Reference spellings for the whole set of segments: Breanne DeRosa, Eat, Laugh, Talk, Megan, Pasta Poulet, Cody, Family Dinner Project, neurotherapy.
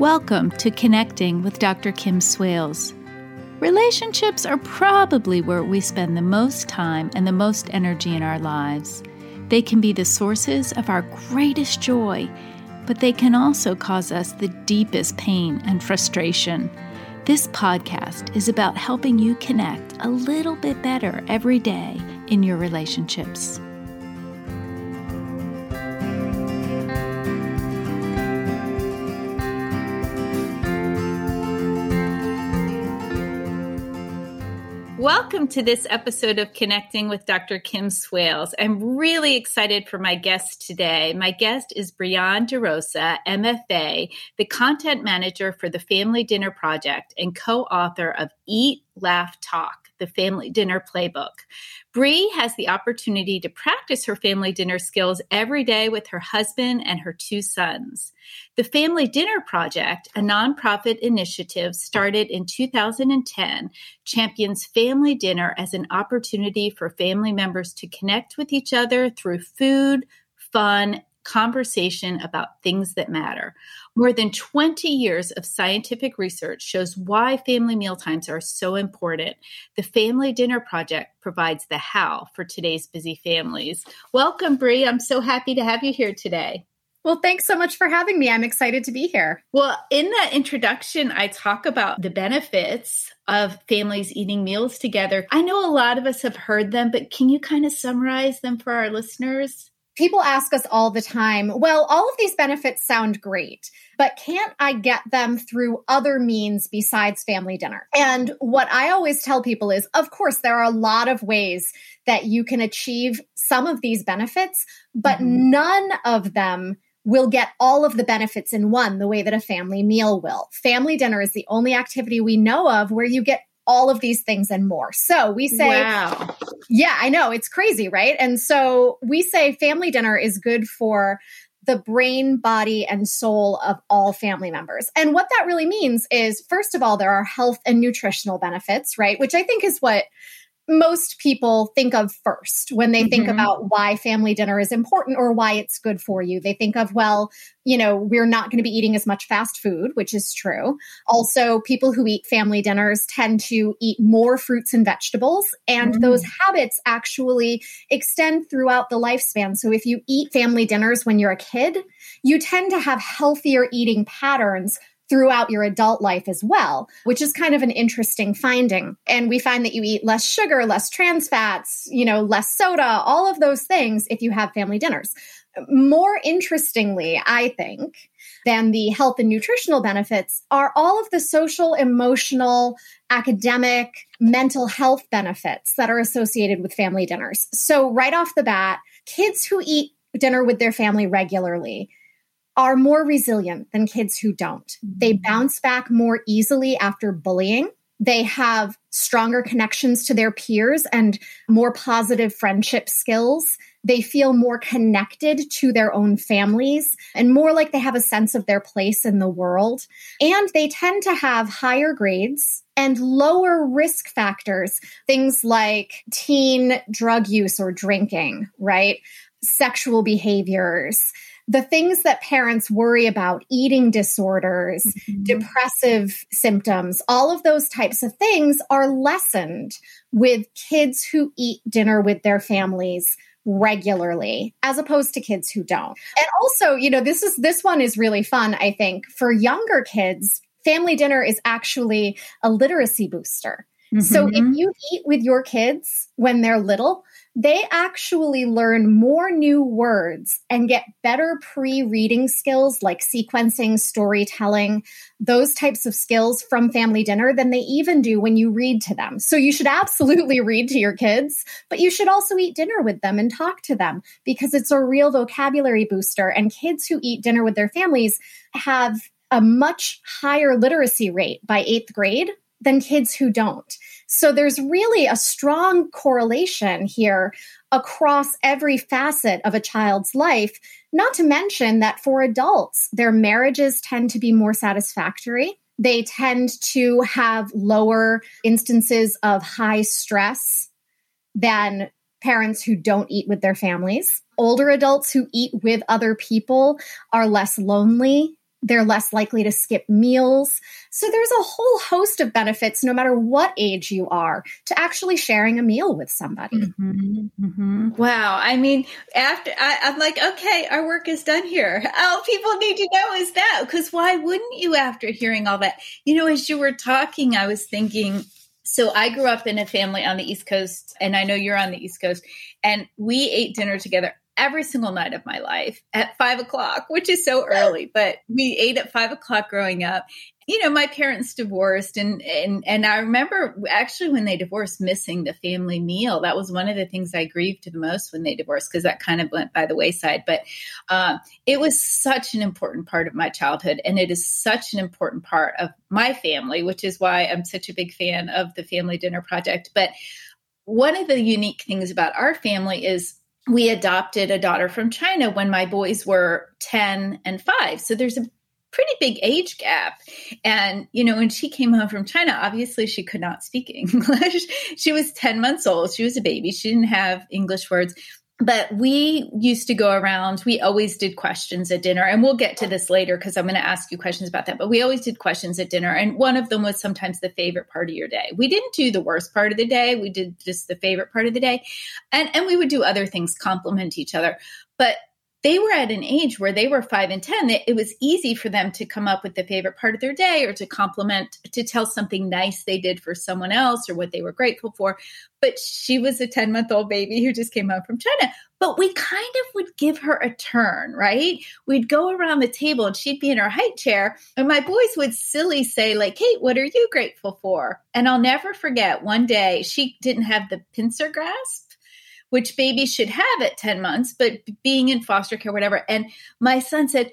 Welcome to Connecting with Dr. Kim Swales. Relationships are probably where we spend the most time and the most energy in our lives. They can be the sources of our greatest joy, but they can also cause us the deepest pain and frustration. This podcast is about helping you connect a little bit better every day in your relationships. Welcome to this episode of Connecting with Dr. Kim Swales. I'm really excited for my guest today. My guest is Breanne DeRosa, MFA, the content manager for the Family Dinner Project and co-author of Eat, Laugh, Talk, the Family Dinner Playbook. Bree has the opportunity to practice her family dinner skills every day with her husband and her two sons. The Family Dinner Project, a nonprofit initiative started in 2010, champions family dinner as an opportunity for family members to connect with each other through food, fun, conversation about things that matter. More than 20 years of scientific research shows why family mealtimes are so important. The Family Dinner Project provides the how for today's busy families. Welcome, Bree. I'm so happy to have you here today. Well, thanks so much for having me. I'm excited to be here. Well, in the introduction, I talk about the benefits of families eating meals together. I know a lot of us have heard them, but can you kind of summarize them for our listeners? People ask us all the time, well, all of these benefits sound great, but can't I get them through other means besides family dinner? And what I always tell people is, of course, there are a lot of ways that you can achieve some of these benefits, but none of them will get all of the benefits in one the way that a family meal will. Family dinner is the only activity we know of where you get all of these things and more. So we say, wow. Yeah, I know, it's crazy, right? And so we say family dinner is good for the brain, body, and soul of all family members. And what that really means is, first of all, there are health and nutritional benefits, right? Which I think is what most people think of first when they think about why family dinner is important or why it's good for you. They think of, well, you know, we're not going to be eating as much fast food, which is true. Also, people who eat family dinners tend to eat more fruits and vegetables, and those habits actually extend throughout the lifespan. So if you eat family dinners when you're a kid, you tend to have healthier eating patterns throughout your adult life as well, which is kind of an interesting finding. And we find that you eat less sugar, less trans fats, you know, less soda, all of those things if you have family dinners. More interestingly, I think, than the health and nutritional benefits are all of the social, emotional, academic, mental health benefits that are associated with family dinners. So right off the bat, kids who eat dinner with their family regularly are more resilient than kids who don't. They bounce back more easily after bullying. They have stronger connections to their peers and more positive friendship skills. They feel more connected to their own families and more like they have a sense of their place in the world. And they tend to have higher grades and lower risk factors, things like teen drug use or drinking, right? Sexual behaviors, the things that parents worry about, eating disorders, depressive symptoms, all of those types of things are lessened with kids who eat dinner with their families regularly, as opposed to kids who don't. And also, you know, this one is really fun, I think. For younger kids, family dinner is actually a literacy booster. So if you eat with your kids when they're little, they actually learn more new words and get better pre-reading skills like sequencing, storytelling, those types of skills from family dinner than they even do when you read to them. So you should absolutely read to your kids, but you should also eat dinner with them and talk to them because it's a real vocabulary booster. And kids who eat dinner with their families have a much higher literacy rate by 8th grade than kids who don't. So there's really a strong correlation here across every facet of a child's life, not to mention that for adults, their marriages tend to be more satisfactory. They tend to have lower instances of high stress than parents who don't eat with their families. Older adults who eat with other people are less lonely They're less likely to skip meals. So there's a whole host of benefits, no matter what age you are, to actually sharing a meal with somebody. Mm-hmm, mm-hmm. Wow. I mean, after I'm like, okay, our work is done here. All people need to know is that, because why wouldn't you after hearing all that? You know, as you were talking, I was thinking, so I grew up in a family on the East Coast, and I know you're on the East Coast, and we ate dinner together every single night of my life at 5 o'clock, which is so early, but we ate at 5 o'clock growing up. You know, my parents divorced, and I remember actually when they divorced, missing the family meal. That was one of the things I grieved the most when they divorced, because that kind of went by the wayside. But it was such an important part of my childhood, and it is such an important part of my family, which is why I'm such a big fan of the Family Dinner Project. But one of the unique things about our family is we adopted a daughter from China when my boys were 10 and 5. So there's a pretty big age gap. And, you know, when she came home from China, obviously she could not speak English. She was 10 months old. She was a baby. She didn't have English words. But we used to go around, we always did questions at dinner, and we'll get to this later because I'm going to ask you questions about that. But we always did questions at dinner. And one of them was sometimes the favorite part of your day. We didn't do the worst part of the day. We did just the favorite part of the day. And we would do other things, compliment each other. But they were at an age where they were 5 and 10. It was easy for them to come up with the favorite part of their day, or to compliment, to tell something nice they did for someone else, or what they were grateful for. But she was a 10-month-old baby who just came home from China. But we kind of would give her a turn, right? We'd go around the table and she'd be in her high chair, and my boys would silly say, like, Kate, what are you grateful for? And I'll never forget one day she didn't have the pincer grasp, which babies should have at 10 months, but being in foster care, whatever. And my son said,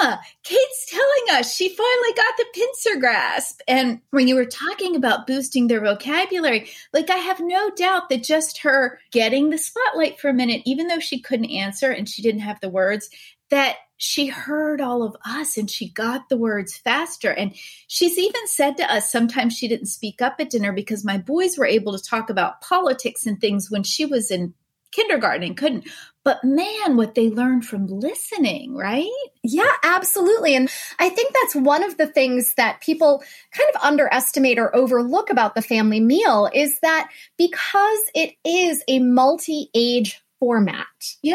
Mama, Kate's telling us she finally got the pincer grasp. And when you were talking about boosting their vocabulary, like, I have no doubt that just her getting the spotlight for a minute, even though she couldn't answer and she didn't have the words, that she heard all of us and she got the words faster. And she's even said to us, sometimes she didn't speak up at dinner because my boys were able to talk about politics and things when she was in kindergarten and couldn't. But man, what they learned from listening, right? Yeah, absolutely. And I think that's one of the things that people kind of underestimate or overlook about the family meal, is that because it is a multi-age format. Yeah.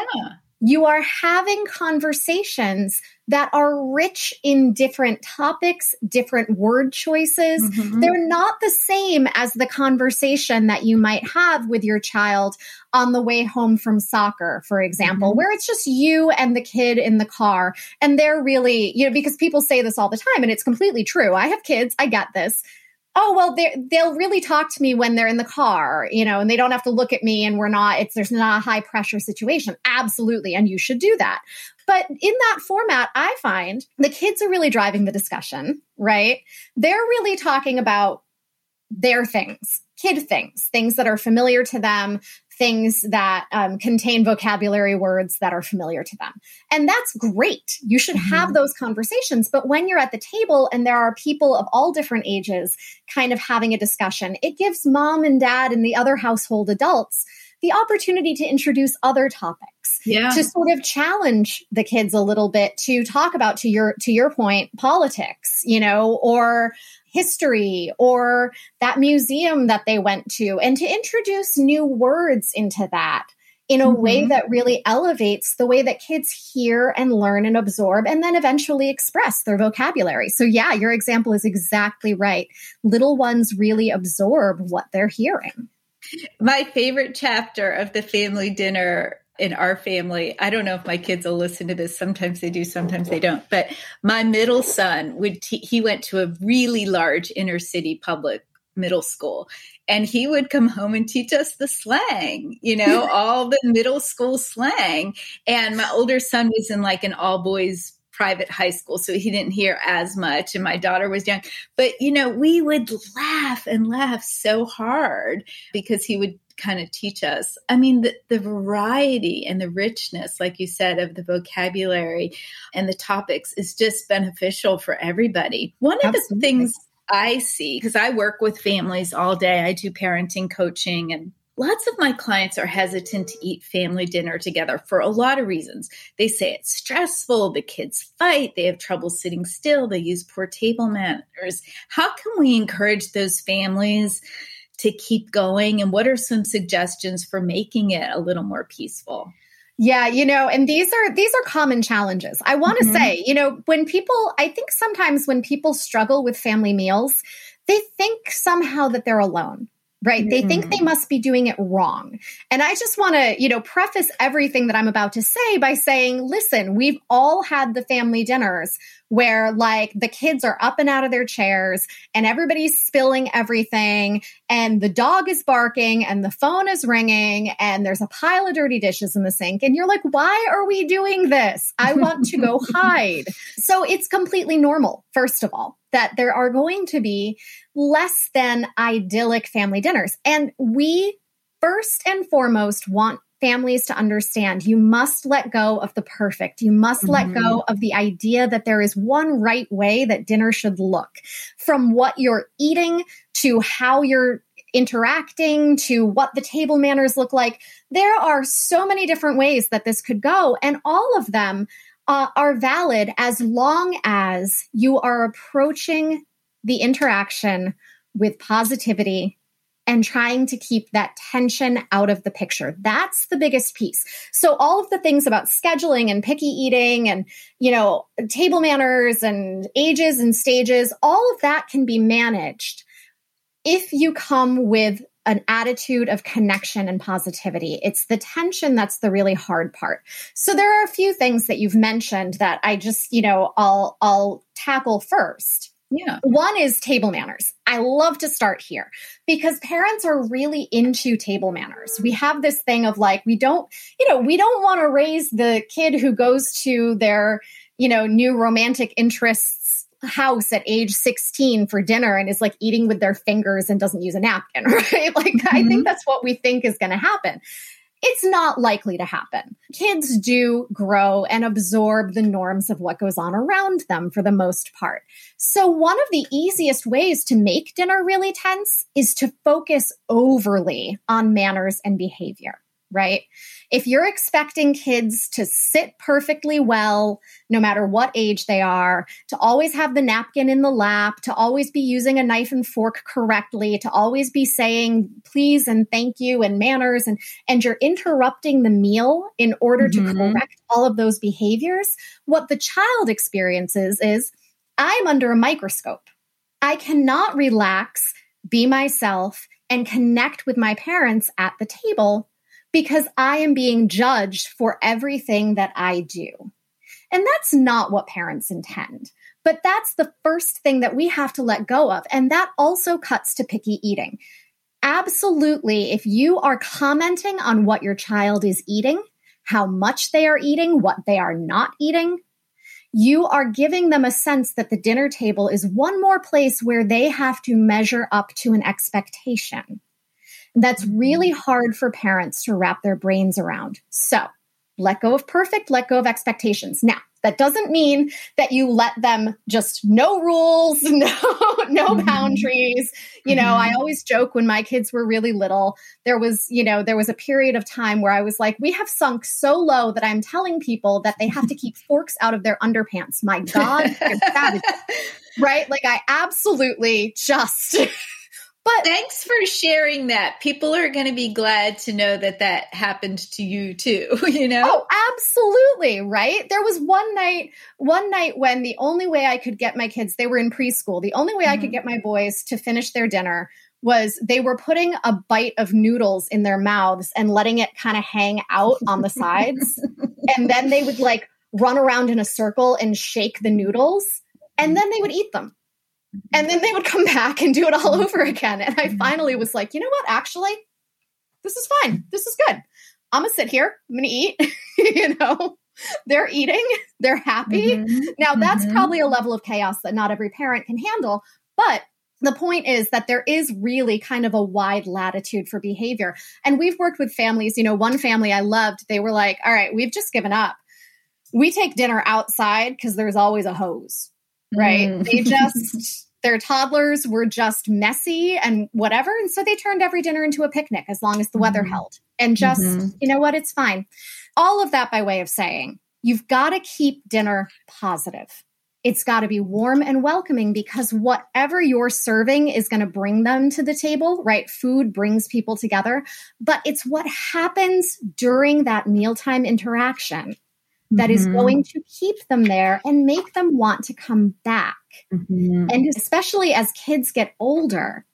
You are having conversations that are rich in different topics, different word choices. Mm-hmm. They're not the same as the conversation that you might have with your child on the way home from soccer, for example, mm-hmm. where it's just you and the kid in the car. And they're really, you know, because people say this all the time, and it's completely true. I have kids. I get this. Oh, well, they'll really talk to me when they're in the car, you know, and they don't have to look at me, and there's not a high pressure situation. Absolutely. And you should do that. But in that format, I find the kids are really driving the discussion, right? They're really talking about their things, kid things, things that are familiar to them, things that contain vocabulary words that are familiar to them. And that's great. You should have those conversations. But when you're at the table and there are people of all different ages kind of having a discussion, it gives mom and dad and the other household adults the opportunity to introduce other topics, to sort of challenge the kids a little bit, to talk about, to your point, politics, you know, or history, or that museum that they went to, and to introduce new words into that in a way that really elevates the way that kids hear and learn and absorb, and then eventually express their vocabulary. So yeah, your example is exactly right. Little ones really absorb what they're hearing. My favorite chapter of the family dinner in our family, I don't know if my kids will listen to this. Sometimes they do, sometimes they don't. But my middle son, he went to a really large inner city public middle school, and he would come home and teach us the slang, you know, all the middle school slang. And my older son was in like an all boys private high school, so he didn't hear as much. And my daughter was young, but you know, we would laugh and laugh so hard because he would kind of teach us. I mean, the variety and the richness, like you said, of the vocabulary and the topics is just beneficial for everybody. One of the things I see, because I work with families all day, I do parenting coaching and Lots of my clients are hesitant to eat family dinner together for a lot of reasons. They say it's stressful, the kids fight, they have trouble sitting still, they use poor table manners. How can we encourage those families to keep going? And what are some suggestions for making it a little more peaceful? Yeah, and these are common challenges. I want to say, I think sometimes when people struggle with family meals, they think somehow that they're alone. Right. They think they must be doing it wrong. And I just want to, preface everything that I'm about to say by saying, listen, we've all had the family dinners where like the kids are up and out of their chairs and everybody's spilling everything and the dog is barking and the phone is ringing and there's a pile of dirty dishes in the sink. And you're like, why are we doing this? I want to go hide. So it's completely normal, first of all, that there are going to be less than idyllic family dinners. And we first and foremost want families to understand you must let go of the perfect. You must let go of the idea that there is one right way that dinner should look, from what you're eating to how you're interacting to what the table manners look like. There are so many different ways that this could go, and all of them are valid as long as you are approaching the interaction with positivity and trying to keep that tension out of the picture. That's the biggest piece. So all of the things about scheduling and picky eating and, table manners and ages and stages, all of that can be managed if you come with an attitude of connection and positivity. It's the tension that's the really hard part. So there are a few things that you've mentioned that I just, I'll tackle first. Yeah. One is table manners. I love to start here because parents are really into table manners. We have this thing of like, we don't want to raise the kid who goes to their, new romantic interests house at age 16 for dinner and is like eating with their fingers and doesn't use a napkin, right? Like, I think that's what we think is going to happen. It's not likely to happen. Kids do grow and absorb the norms of what goes on around them for the most part. So one of the easiest ways to make dinner really tense is to focus overly on manners and behavior, right? If you're expecting kids to sit perfectly well, no matter what age they are, to always have the napkin in the lap, to always be using a knife and fork correctly, to always be saying please and thank you and manners, and you're interrupting the meal in order to correct all of those behaviors, what the child experiences is, I'm under a microscope. I cannot relax, be myself, and connect with my parents at the table because I am being judged for everything that I do. And that's not what parents intend. But that's the first thing that we have to let go of. And that also cuts to picky eating. Absolutely, if you are commenting on what your child is eating, how much they are eating, what they are not eating, you are giving them a sense that the dinner table is one more place where they have to measure up to an expectation. That's really hard for parents to wrap their brains around. So let go of perfect, let go of expectations. Now, that doesn't mean that you let them just no rules, no boundaries. I always joke when my kids were really little, there was a period of time where I was like, we have sunk so low that I'm telling people that they have to keep forks out of their underpants. My God, you're savage, right? Like I absolutely just... But thanks for sharing that. People are going to be glad to know that happened to you too, Oh, absolutely, right? There was one night when the only way I could get my kids, they were in preschool, the only way I could get my boys to finish their dinner was they were putting a bite of noodles in their mouths and letting it kind of hang out on the sides. And then they would like run around in a circle and shake the noodles, and then they would eat them. And then they would come back and do it all over again. And I finally was like, you know what? Actually, this is fine. This is good. I'm going to sit here. I'm going to eat. They're eating. They're happy. Now, that's probably a level of chaos that not every parent can handle. But the point is that there is really kind of a wide latitude for behavior. And we've worked with families. One family I loved, they were like, all right, we've just given up. We take dinner outside because there's always a hose. Right. They just, Their toddlers were just messy and whatever. And so they turned every dinner into a picnic as long as the weather held. And just, you know what, it's fine. All of that by way of saying, you've got to keep dinner positive. It's got to be warm and welcoming because whatever you're serving is going to bring them to the table, right? Food brings people together, but it's what happens during that mealtime interaction that is going to keep them there and make them want to come back. And especially as kids get older,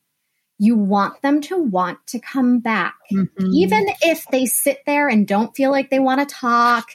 you want them to want to come back. Even if they sit there and don't feel like they want to talk,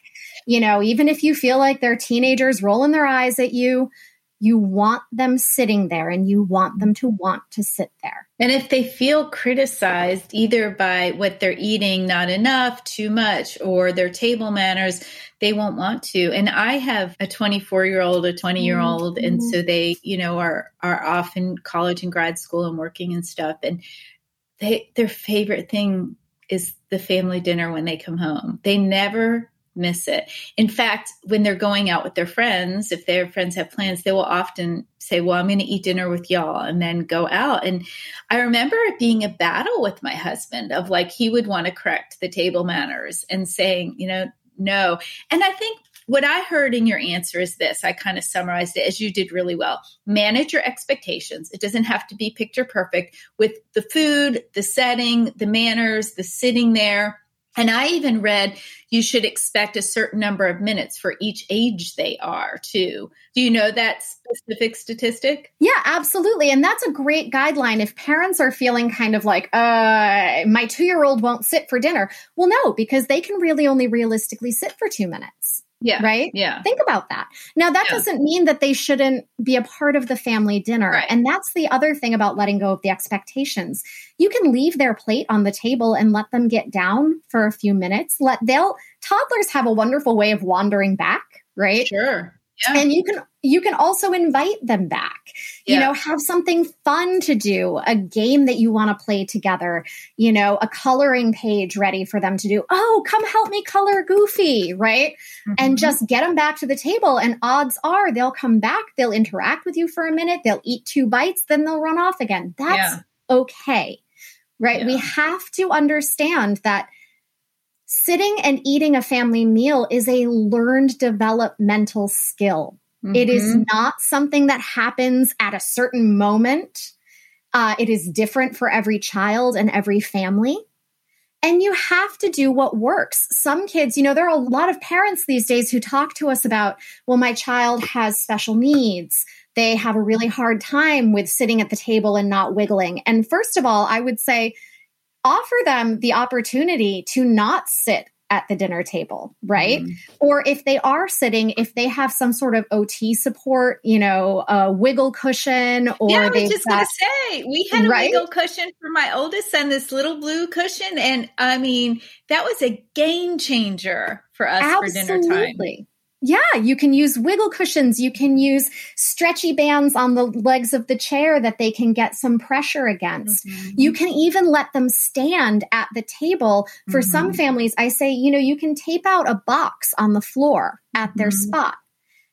you know, even if you feel like they're teenagers rolling their eyes at you, you want them sitting there and you want them to want to sit there. And if they feel criticized either by what they're eating, not enough, too much, or their table manners, they won't want to. And I have a 24-year-old, a 20-year-old, and so they, you know, are off in college and grad school and working and stuff. And their favorite thing is the family dinner when they come home. They never miss it. In fact, when they're going out with their friends, if their friends have plans, they will often say, well, I'm going to eat dinner with y'all and then go out. And I remember it being a battle with my husband of like, he would want to correct the table manners and saying, you know, no. And I think what I heard in your answer is this, I kind of summarized it as you did really well. Manage your expectations. It doesn't have to be picture perfect with the food, the setting, the manners, the sitting there. And I even read you should expect a certain number of minutes for each age they are, too. Do you know that specific statistic? Yeah, absolutely. And that's a great guideline. If parents are feeling kind of like, my 2-year-old won't sit for dinner. Well, no, because they can really only realistically sit for 2 minutes. Yeah. Right? Yeah. Think about that. Now, that doesn't mean that they shouldn't be a part of the family dinner. Right. And that's the other thing about letting go of the expectations. You can leave their plate on the table and let them get down for a few minutes. Toddlers have a wonderful way of wandering back, right? Sure. Yeah. And you can also invite them back, you know, have something fun to do, a game that you want to play together, you know, a coloring page ready for them to do. Oh, come help me color Goofy, right? And just get them back to the table. And odds are they'll come back. They'll interact with you for a minute. They'll eat 2 bites. Then they'll run off again. That's okay, right? Yeah. We have to understand that sitting and eating a family meal is a learned developmental skill. It is not something that happens at a certain moment. It is different for every child and every family. And you have to do what works. Some kids, you know, there are a lot of parents these days who talk to us about, well, my child has special needs. They have a really hard time with sitting at the table and not wiggling. And first of all, I would say, offer them the opportunity to not sit at the dinner table, right? Or if they are sitting, if they have some sort of OT support, you know, a wiggle cushion or I was just going to say, we had a wiggle cushion for my oldest son, this little blue cushion. And I mean, that was a game changer for us for dinner time. Yeah, you can use wiggle cushions. You can use stretchy bands on the legs of the chair that they can get some pressure against. You can even let them stand at the table. For some families, I say, you know, you can tape out a box on the floor at their spot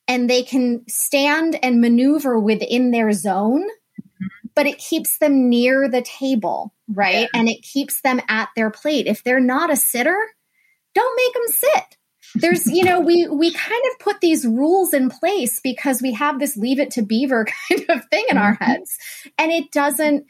and they can stand and maneuver within their zone, but it keeps them near the table, right? And it keeps them at their plate. If they're not a sitter, don't make them sit. There's, you know, we kind of put these rules in place because we have this leave it to Beaver kind of thing in our heads. And it doesn't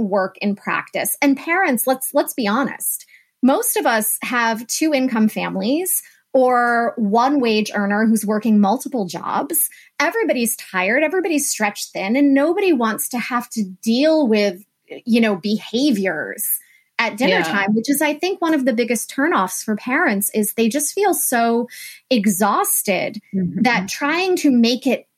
work in practice. And parents, let's be honest. Most of us have 2-income families or one wage earner who's working multiple jobs. Everybody's tired, everybody's stretched thin, and nobody wants to have to deal with, you know, behaviors at dinner time, which is, I think, one of the biggest turnoffs for parents is they just feel so exhausted that trying to make it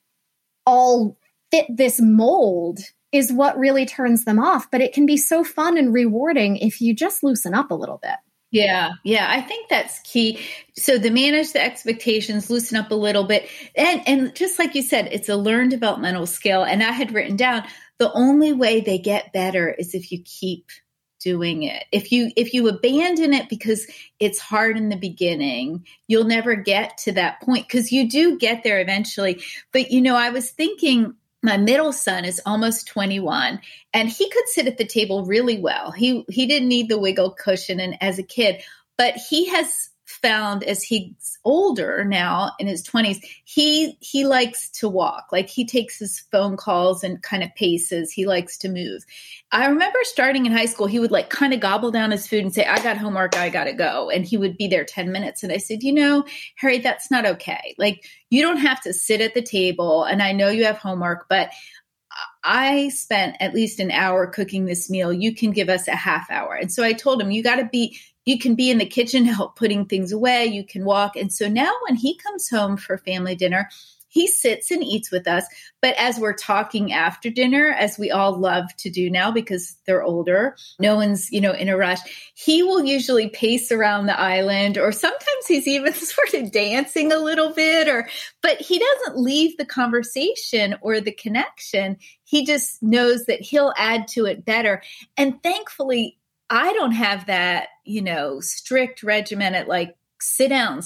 all fit this mold is what really turns them off. But it can be so fun and rewarding if you just loosen up a little bit. Yeah. Yeah. I think that's key. So to manage the expectations, loosen up a little bit. And just like you said, it's a learned developmental skill. And I had written down, the only way they get better is if you keep doing it. If you abandon it because it's hard in the beginning, you'll never get to that point because you do get there eventually. But, you know, I was thinking My middle son is almost 21, and he could sit at the table really well. He didn't need the wiggle cushion and as a kid, but he has found as he's older now in his 20s, he likes to walk. Like he takes his phone calls and kind of paces. He likes to move. I remember starting in high school, he would like kind of gobble down his food and say, I got homework, I got to go. And he would be there 10 minutes. And I said, you know, Harry, that's not okay. Like you don't have to sit at the table and I know you have homework, but I spent at least an hour cooking this meal. You can give us a half hour. And so I told him, you can be in the kitchen, help putting things away. You can walk. And so now when he comes home for family dinner, he sits and eats with us. But as we're talking after dinner, as we all love to do now because they're older, no one's, in a rush, he will usually pace around the island, or sometimes he's even sort of dancing a little bit, but he doesn't leave the conversation or the connection. He just knows that he'll add to it better. And thankfully, I don't have that, strict regimented, like sit down.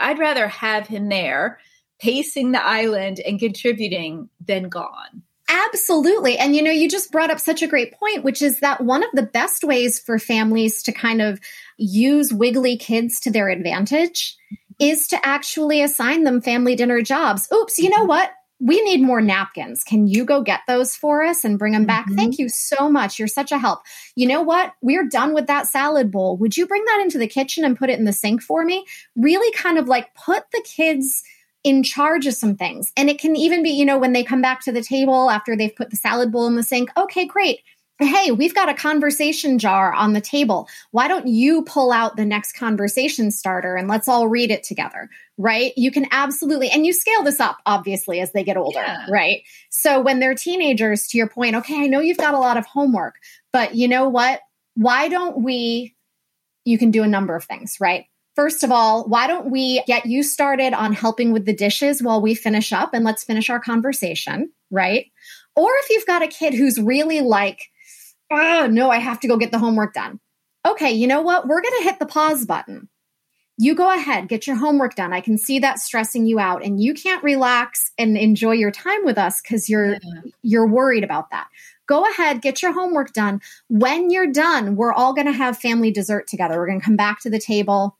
I'd rather have him there pacing the island and contributing than gone. Absolutely. And, you just brought up such a great point, which is that one of the best ways for families to kind of use wiggly kids to their advantage is to actually assign them family dinner jobs. Oops, you know what? We need more napkins. Can you go get those for us and bring them back? Mm-hmm. Thank you so much. You're such a help. You know what? We're done with that salad bowl. Would you bring that into the kitchen and put it in the sink for me? Really kind of like put the kids in charge of some things. And it can even be, when they come back to the table after they've put the salad bowl in the sink. Okay, great. Hey, we've got a conversation jar on the table. Why don't you pull out the next conversation starter and let's all read it together, right? You can absolutely, and you scale this up, obviously, as they get older, right? So when they're teenagers, to your point, okay, I know you've got a lot of homework, but you know what? Why don't we, you can do a number of things, right? First of all, why don't we get you started on helping with the dishes while we finish up and let's finish our conversation, right? Or if you've got a kid who's really like, oh, no, I have to go get the homework done. Okay, you know what? We're going to hit the pause button. You go ahead, get your homework done. I can see that stressing you out and you can't relax and enjoy your time with us because you're worried about that. Go ahead, get your homework done. When you're done, we're all going to have family dessert together. We're going to come back to the table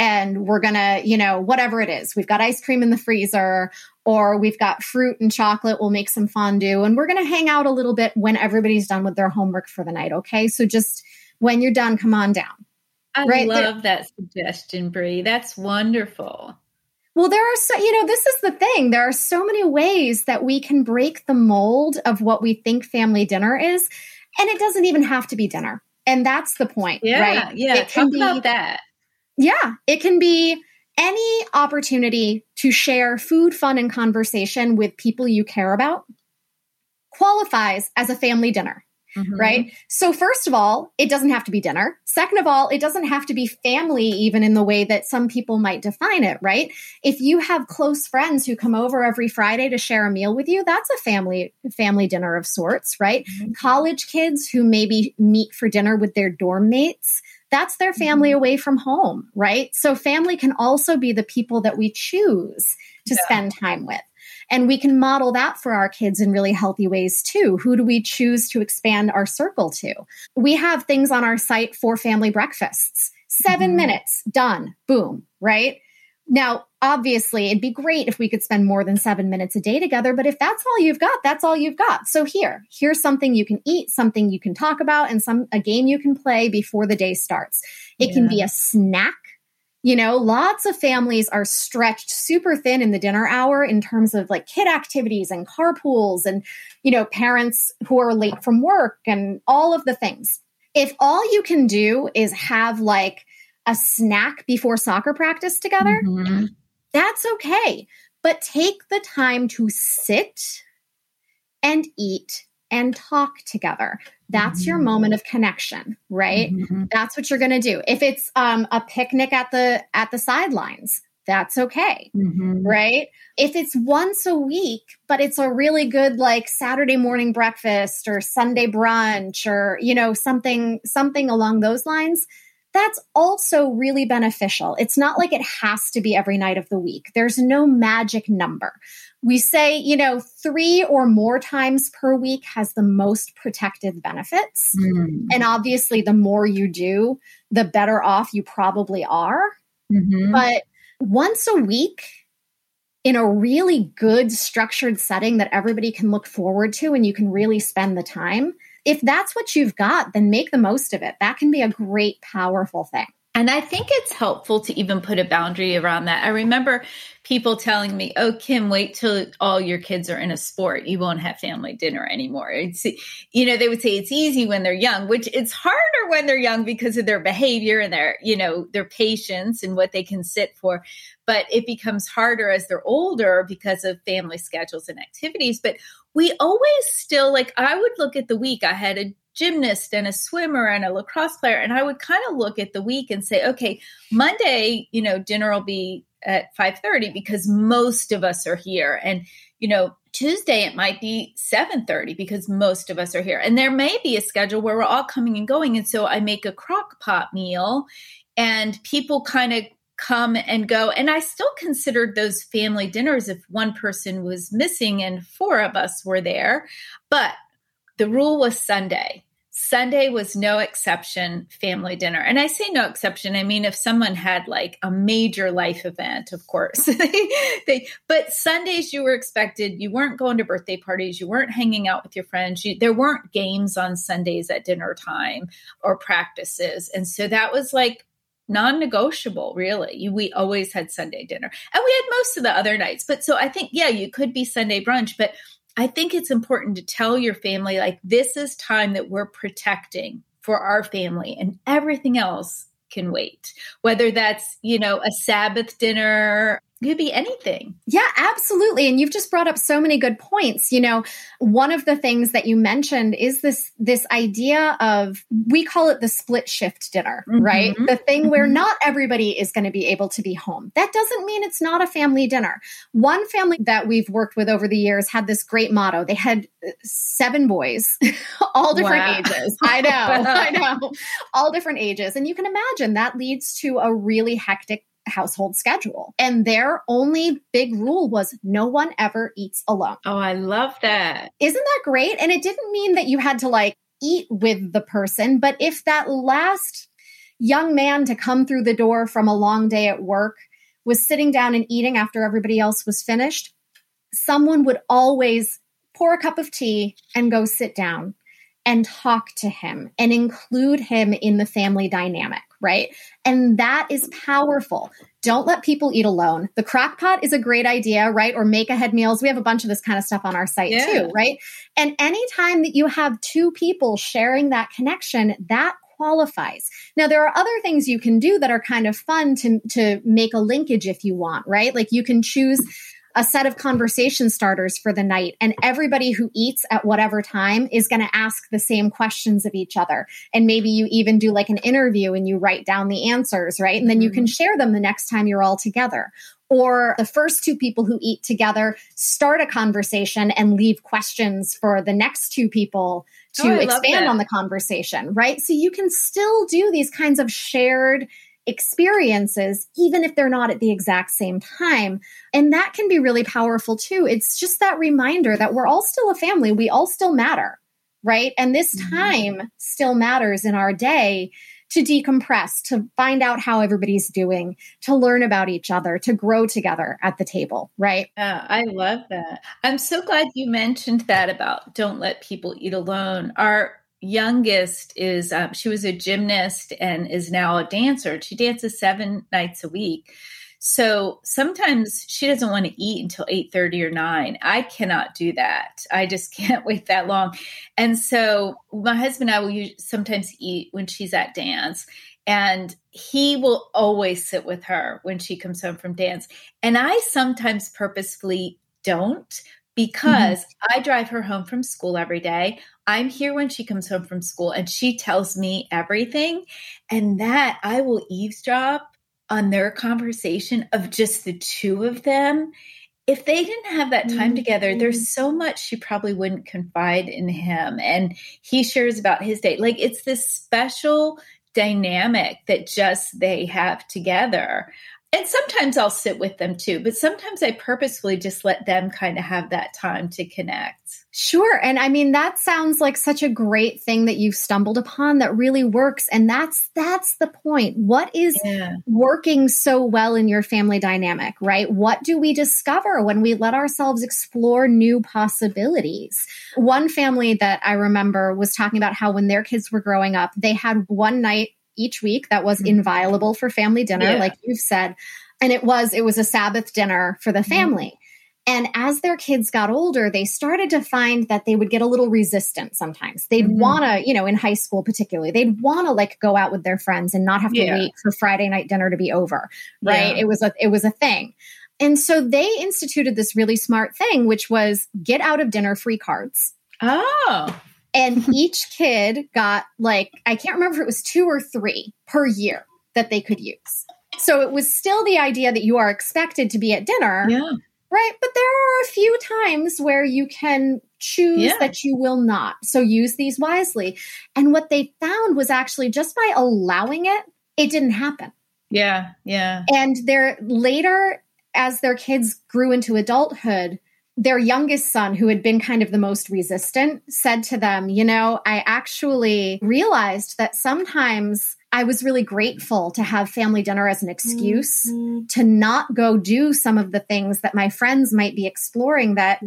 and we're going to, whatever it is. We've got ice cream in the freezer or we've got fruit and chocolate. We'll make some fondue and we're going to hang out a little bit when everybody's done with their homework for the night. Okay. So just when you're done, come on down. I love that suggestion, Bree. That's wonderful. Well, there are this is the thing. There are so many ways that we can break the mold of what we think family dinner is. And it doesn't even have to be dinner. And that's the point, right? Yeah. It can be about that. Yeah. It can be any opportunity to share food, fun, and conversation with people you care about qualifies as a family dinner, right? So first of all, it doesn't have to be dinner. Second of all, it doesn't have to be family even in the way that some people might define it, right? If you have close friends who come over every Friday to share a meal with you, that's a family dinner of sorts, right? Mm-hmm. College kids who maybe meet for dinner with their dorm mates, that's their family away from home, right? So family can also be the people that we choose to spend time with. And we can model that for our kids in really healthy ways too. Who do we choose to expand our circle to? We have things on our site for family breakfasts. 7 minutes, done, boom, right? Now, obviously, it'd be great if we could spend more than 7 minutes a day together. But if that's all you've got, that's all you've got. So here's something you can eat, something you can talk about, and a game you can play before the day starts. It can be a snack. Lots of families are stretched super thin in the dinner hour in terms of like kid activities and carpools and, parents who are late from work and all of the things. If all you can do is have like a snack before soccer practice together, that's okay. But take the time to sit and eat and talk together. That's your moment of connection, right? That's what you're going to do. If it's a picnic at the sidelines, that's okay, right? If it's once a week, but it's a really good like Saturday morning breakfast or Sunday brunch or something along those lines, that's also really beneficial. It's not like it has to be every night of the week. There's no magic number. We say, you know, 3 or more times per week has the most protective benefits. Mm-hmm. And obviously, the more you do, the better off you probably are. Mm-hmm. But once a week in a really good structured setting that everybody can look forward to and you can really spend the time, if that's what you've got, then make the most of it. That can be a great, powerful thing. And I think it's helpful to even put a boundary around that. I remember people telling me, oh, Kim, wait till all your kids are in a sport. You won't have family dinner anymore. It's, you know, they would say it's easy when they're young, which it's harder when they're young because of their behavior and their, you know, their patience and what they can sit for. But it becomes harder as they're older because of family schedules and activities. But we always still, like, I would look at the week. I had a gymnast and a swimmer and a lacrosse player. And I would kind of look at the week and say, okay, Monday, you know, dinner will be at 5:30 because most of us are here. And, you know, Tuesday, it might be 7:30 because most of us are here. And there may be a schedule where we're all coming and going. And so I make a crock pot meal and people kind of come and go. And I still considered those family dinners if one person was missing and 4 of us were there. But the rule was Sunday. Sunday was no exception family dinner. And I say no exception. I mean, if someone had like a major life event, of course, but Sundays you were expected, you weren't going to birthday parties, you weren't hanging out with your friends, there weren't games on Sundays at dinner time or practices. And so that was like non-negotiable, really. We always had Sunday dinner and we had most of the other nights. But so I think, yeah, you could be Sunday brunch, but I think it's important to tell your family, like, this is time that we're protecting for our family and everything else can wait, whether that's, you know, a Sabbath dinner, it could be anything. Yeah, absolutely. And you've just brought up so many good points. You know, one of the things that you mentioned is this idea of, we call it the split shift dinner, mm-hmm. right? The thing mm-hmm. where not everybody is going to be able to be home. That doesn't mean it's not a family dinner. One family that we've worked with over the years had this great motto. They had 7 boys, all different ages. I know, all different ages. And you can imagine that leads to a really hectic household schedule. And their only big rule was no one ever eats alone. Oh, I love that. Isn't that great? And it didn't mean that you had to like eat with the person, but if that last young man to come through the door from a long day at work was sitting down and eating after everybody else was finished, someone would always pour a cup of tea and go sit down and talk to him and include him in the family dynamic, right? And that is powerful. Don't let people eat alone. The crock pot is a great idea, right? Or make ahead meals. We have a bunch of this kind of stuff on our site too, right? And anytime that you have 2 people sharing that connection, that qualifies. Now, there are other things you can do that are kind of fun to make a linkage if you want, right? Like you can choose a set of conversation starters for the night. And everybody who eats at whatever time is going to ask the same questions of each other. And maybe you even do like an interview and you write down the answers, right? And then you can share them the next time you're all together. Or the first 2 people who eat together start a conversation and leave questions for the next 2 people to expand on the conversation, right? So you can still do these kinds of shared experiences, even if they're not at the exact same time. And that can be really powerful too. It's just that reminder that we're all still a family. We all still matter, right? And this time still matters in our day to decompress, to find out how everybody's doing, to learn about each other, to grow together at the table, right? Yeah, I love that. I'm so glad you mentioned that about don't let people eat alone. Our youngest is, she was a gymnast and is now a dancer. She dances 7 nights a week. So sometimes she doesn't want to eat until 8:30 or 9. I cannot do that. I just can't wait that long. And so my husband and I will sometimes eat when she's at dance. And he will always sit with her when she comes home from dance. And I sometimes purposefully don't, because I drive her home from school every day. I'm here when she comes home from school and she tells me everything. And that I will eavesdrop on their conversation of just the 2 of them. If they didn't have that time together, there's so much she probably wouldn't confide in him. And he shares about his day. Like it's this special dynamic that just they have together. And sometimes I'll sit with them too, but sometimes I purposefully just let them kind of have that time to connect. Sure. And I mean, that sounds like such a great thing that you've stumbled upon that really works. And that's the point. What is working so well in your family dynamic, right? What do we discover when we let ourselves explore new possibilities? One family that I remember was talking about how when their kids were growing up, they had one night each week that was inviolable for family dinner, like you've said. And it was a Sabbath dinner for the family. And as their kids got older, they started to find that they would get a little resistant sometimes. They'd want to, in high school particularly, they'd want to like go out with their friends and not have to wait for Friday night dinner to be over, right? Yeah. It was a thing. And so they instituted this really smart thing, which was get out of dinner free cards. Oh. And each kid got like, I can't remember if it was 2 or 3 per year that they could use. So it was still the idea that you are expected to be at dinner, right? But there are a few times where you can choose that you will not. So use these wisely. And what they found was actually just by allowing it, it didn't happen. Yeah, yeah. And later, as their kids grew into adulthood, their youngest son, who had been kind of the most resistant, said to them, I actually realized that sometimes I was really grateful to have family dinner as an excuse to not go do some of the things that my friends might be exploring that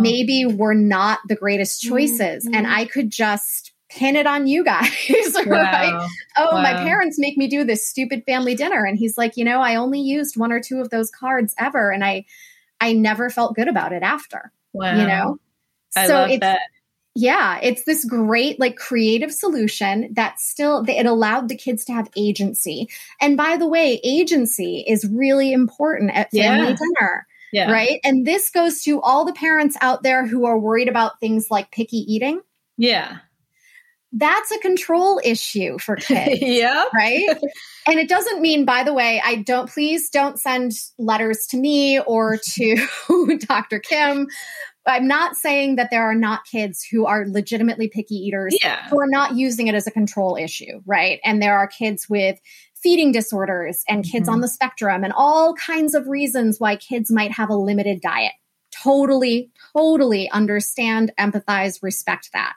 maybe were not the greatest choices. And I could just pin it on you guys, right? Oh, my parents make me do this stupid family dinner. And he's like, I only used 1 or 2 of those cards ever. And I never felt good about it after, So I love that. Yeah, it's this great like creative solution that still, it allowed the kids to have agency. And by the way, agency is really important at family dinner, right? And this goes to all the parents out there who are worried about things like picky eating. Yeah. That's a control issue for kids, right? And it doesn't mean, by the way, please don't send letters to me or to Dr. Kim. I'm not saying that there are not kids who are legitimately picky eaters who are not using it as a control issue, right? And there are kids with feeding disorders and kids on the spectrum and all kinds of reasons why kids might have a limited diet. Totally, totally understand, empathize, respect that.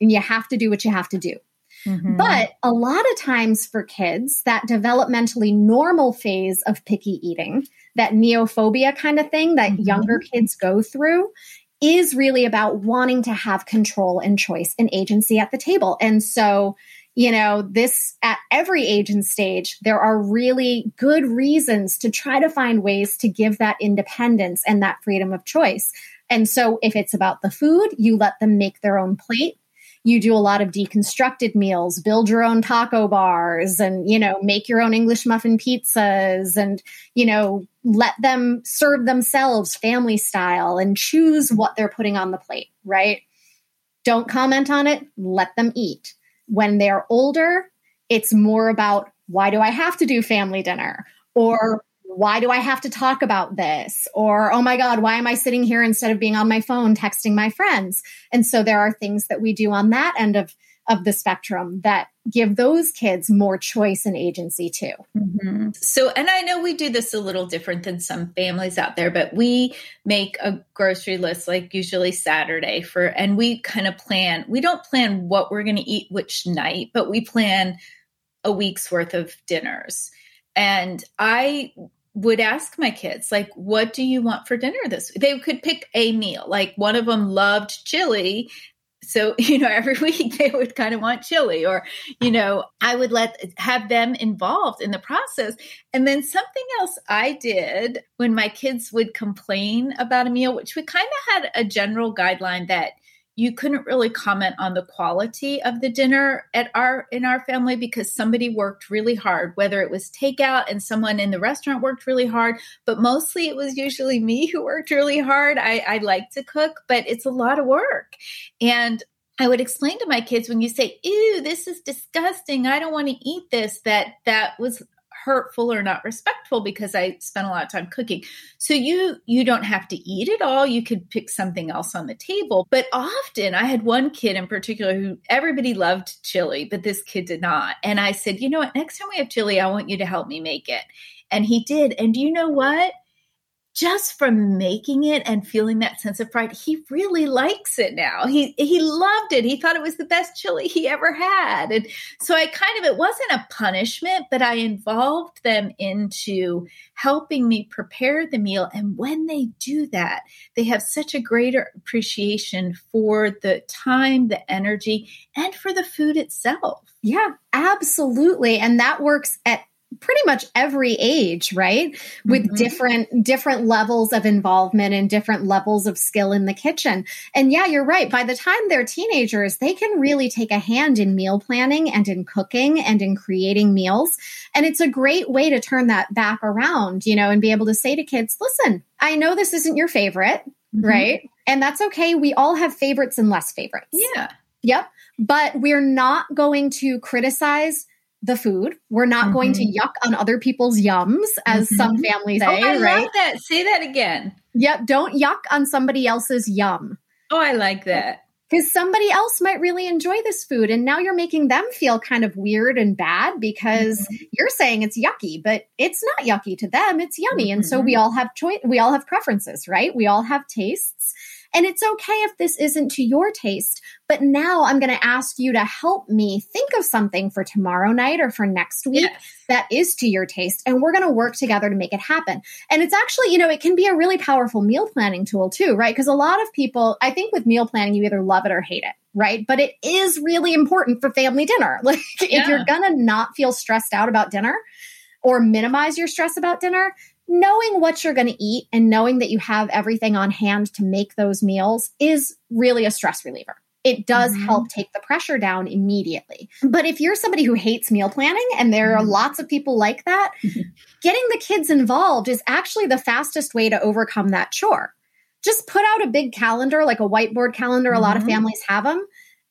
And you have to do what you have to do. Mm-hmm. But a lot of times for kids, that developmentally normal phase of picky eating, that neophobia kind of thing that younger kids go through, is really about wanting to have control and choice and agency at the table. And so, this at every age and stage, there are really good reasons to try to find ways to give that independence and that freedom of choice. And so if it's about the food, you let them make their own plate. You do a lot of deconstructed meals, build your own taco bars and, make your own English muffin pizzas and, let them serve themselves family style and choose what they're putting on the plate, right? Don't comment on it. Let them eat. When they're older, it's more about why do I have to do family dinner or why do I have to talk about this? Or, oh my God, why am I sitting here instead of being on my phone texting my friends? And so there are things that we do on that end of the spectrum that give those kids more choice and agency too. Mm-hmm. So, and I know we do this a little different than some families out there, but we make a grocery list like usually Saturday and we kind of plan, we don't plan what we're going to eat which night, but we plan a week's worth of dinners. And I would ask my kids, like, what do you want for dinner this week? They could pick a meal. Like one of them loved chili. So, every week they would kind of want chili or, I would have them involved in the process. And then something else I did when my kids would complain about a meal, which we kind of had a general guideline that you couldn't really comment on the quality of the dinner in our family because somebody worked really hard, whether it was takeout and someone in the restaurant worked really hard, but mostly it was usually me who worked really hard. I like to cook, but it's a lot of work. And I would explain to my kids when you say, ew, this is disgusting, I don't want to eat this, that was hurtful or not respectful because I spent a lot of time cooking. So you don't have to eat it all. You could pick something else on the table. But often I had one kid in particular who everybody loved chili, but this kid did not. And I said, you know what, next time we have chili, I want you to help me make it. And he did. And do you know what? Just from making it and feeling that sense of pride, he really likes it now. He loved it. He thought it was the best chili he ever had. And so I it wasn't a punishment, but I involved them into helping me prepare the meal. And when they do that, they have such a greater appreciation for the time, the energy, and for the food itself. Yeah, absolutely. And that works at pretty much every age, right? With mm-hmm. different levels of involvement and different levels of skill in the kitchen. And yeah, you're right. By the time they're teenagers, they can really take a hand in meal planning and in cooking and in creating meals. And it's a great way to turn that back around, you know, and be able to say to kids, listen, I know this isn't your favorite, mm-hmm. right? And that's okay. We all have favorites and less favorites. Yeah. Yep. But we're not going to criticize the food. We're not mm-hmm. going to yuck on other people's yums, as mm-hmm. some families say, right? Oh, I love that. Say that again. Yep. Don't yuck on somebody else's yum. Oh, I like that. Because somebody else might really enjoy this food. And now you're making them feel kind of weird and bad because mm-hmm. you're saying it's yucky, but it's not yucky to them. It's yummy. Mm-hmm. And so we all have choice. We all have preferences, right? We all have tastes. And it's okay if this isn't to your taste, but now I'm going to ask you to help me think of something for tomorrow night or for next week yes. that is to your taste. And we're going to work together to make it happen. And it's actually, you know, it can be a really powerful meal planning tool too, right? Because a lot of people, I think with meal planning, you either love it or hate it, right? But it is really important for family dinner. Like yeah. if you're going to not feel stressed out about dinner or minimize your stress about dinner, knowing what you're going to eat and knowing that you have everything on hand to make those meals is really a stress reliever. It does mm-hmm. help take the pressure down immediately. But if you're somebody who hates meal planning, and there are lots of people like that, getting the kids involved is actually the fastest way to overcome that chore. Just put out a big calendar, like a whiteboard calendar. Mm-hmm. A lot of families have them,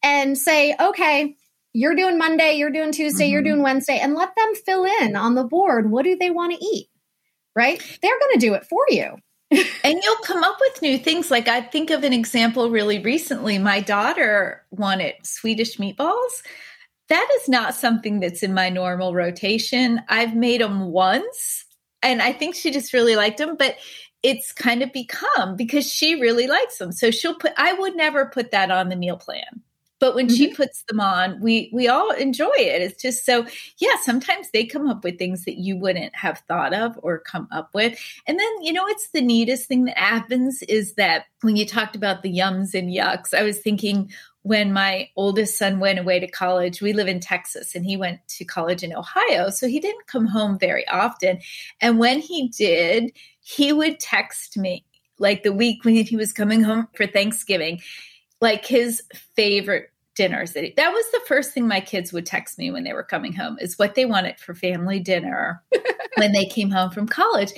and say, okay, you're doing Monday, you're doing Tuesday, mm-hmm. you're doing Wednesday, and let them fill in on the board. What do they want to eat? Right? They're going to do it for you. And you'll come up with new things. Like I think of an example really recently. My daughter wanted Swedish meatballs. That is not something that's in my normal rotation. I've made them once, and I think she just really liked them, but it's kind of become because she really likes them. So I would never put that on the meal plan. But when mm-hmm. she puts them on, we all enjoy it. It's just so, yeah, sometimes they come up with things that you wouldn't have thought of or come up with. And then, you know, it's the neatest thing that happens is that when you talked about the yums and yucks, I was thinking when my oldest son went away to college, we live in Texas and he went to college in Ohio. So he didn't come home very often. And when he did, he would text me like the week when he was coming home for Thanksgiving, like his favorite dinners. That was the first thing my kids would text me when they were coming home is what they wanted for family dinner when they came home from college.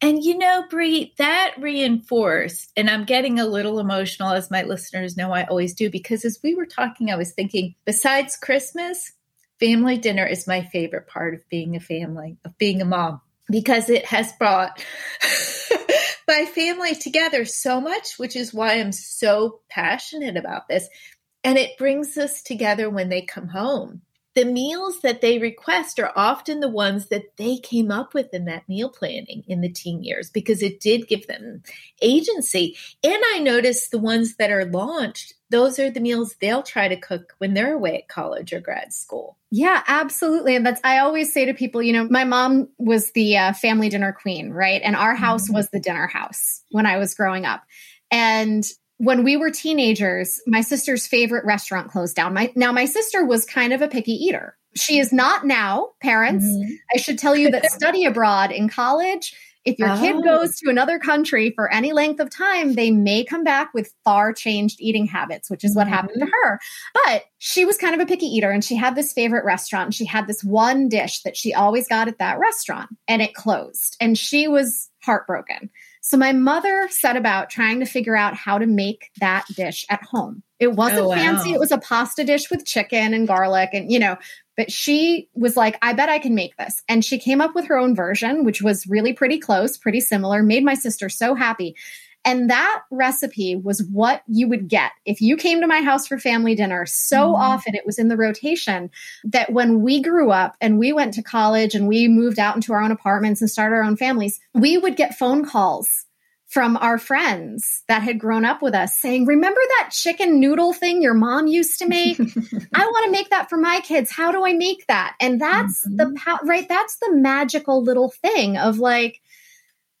And you know, Bree, that reinforced, and I'm getting a little emotional as my listeners know I always do, because as we were talking, I was thinking, besides Christmas, family dinner is my favorite part of being a family, of being a mom, because it has brought my family together so much, which is why I'm so passionate about this. And it brings us together when they come home. The meals that they request are often the ones that they came up with in that meal planning in the teen years, because it did give them agency. And I noticed the ones that are launched, those are the meals they'll try to cook when they're away at college or grad school. Yeah, absolutely. And I always say to people, you know, my mom was the family dinner queen, right? And our house mm-hmm. was the dinner house when I was growing up. And when we were teenagers, my sister's favorite restaurant closed down. Now, my sister was kind of a picky eater. She is not now, parents. Mm-hmm. I should tell you that study abroad in college, if your kid goes to another country for any length of time, they may come back with far changed eating habits, which is what mm-hmm. happened to her. But she was kind of a picky eater, and she had this favorite restaurant. And she had this one dish that she always got at that restaurant, and it closed. And she was heartbroken. So my mother set about trying to figure out how to make that dish at home. It wasn't fancy. It was a pasta dish with chicken and garlic and, you know, But she was like, I bet I can make this. And she came up with her own version, which was really pretty close, pretty similar, made my sister so happy. And that recipe was what you would get if you came to my house for family dinner. So often it was in the rotation that when we grew up and we went to college and we moved out into our own apartments and started our own families, we would get phone calls from our friends that had grown up with us saying, remember that chicken noodle thing your mom used to make? I want to make that for my kids. How do I make that? And that's that's the magical little thing of like,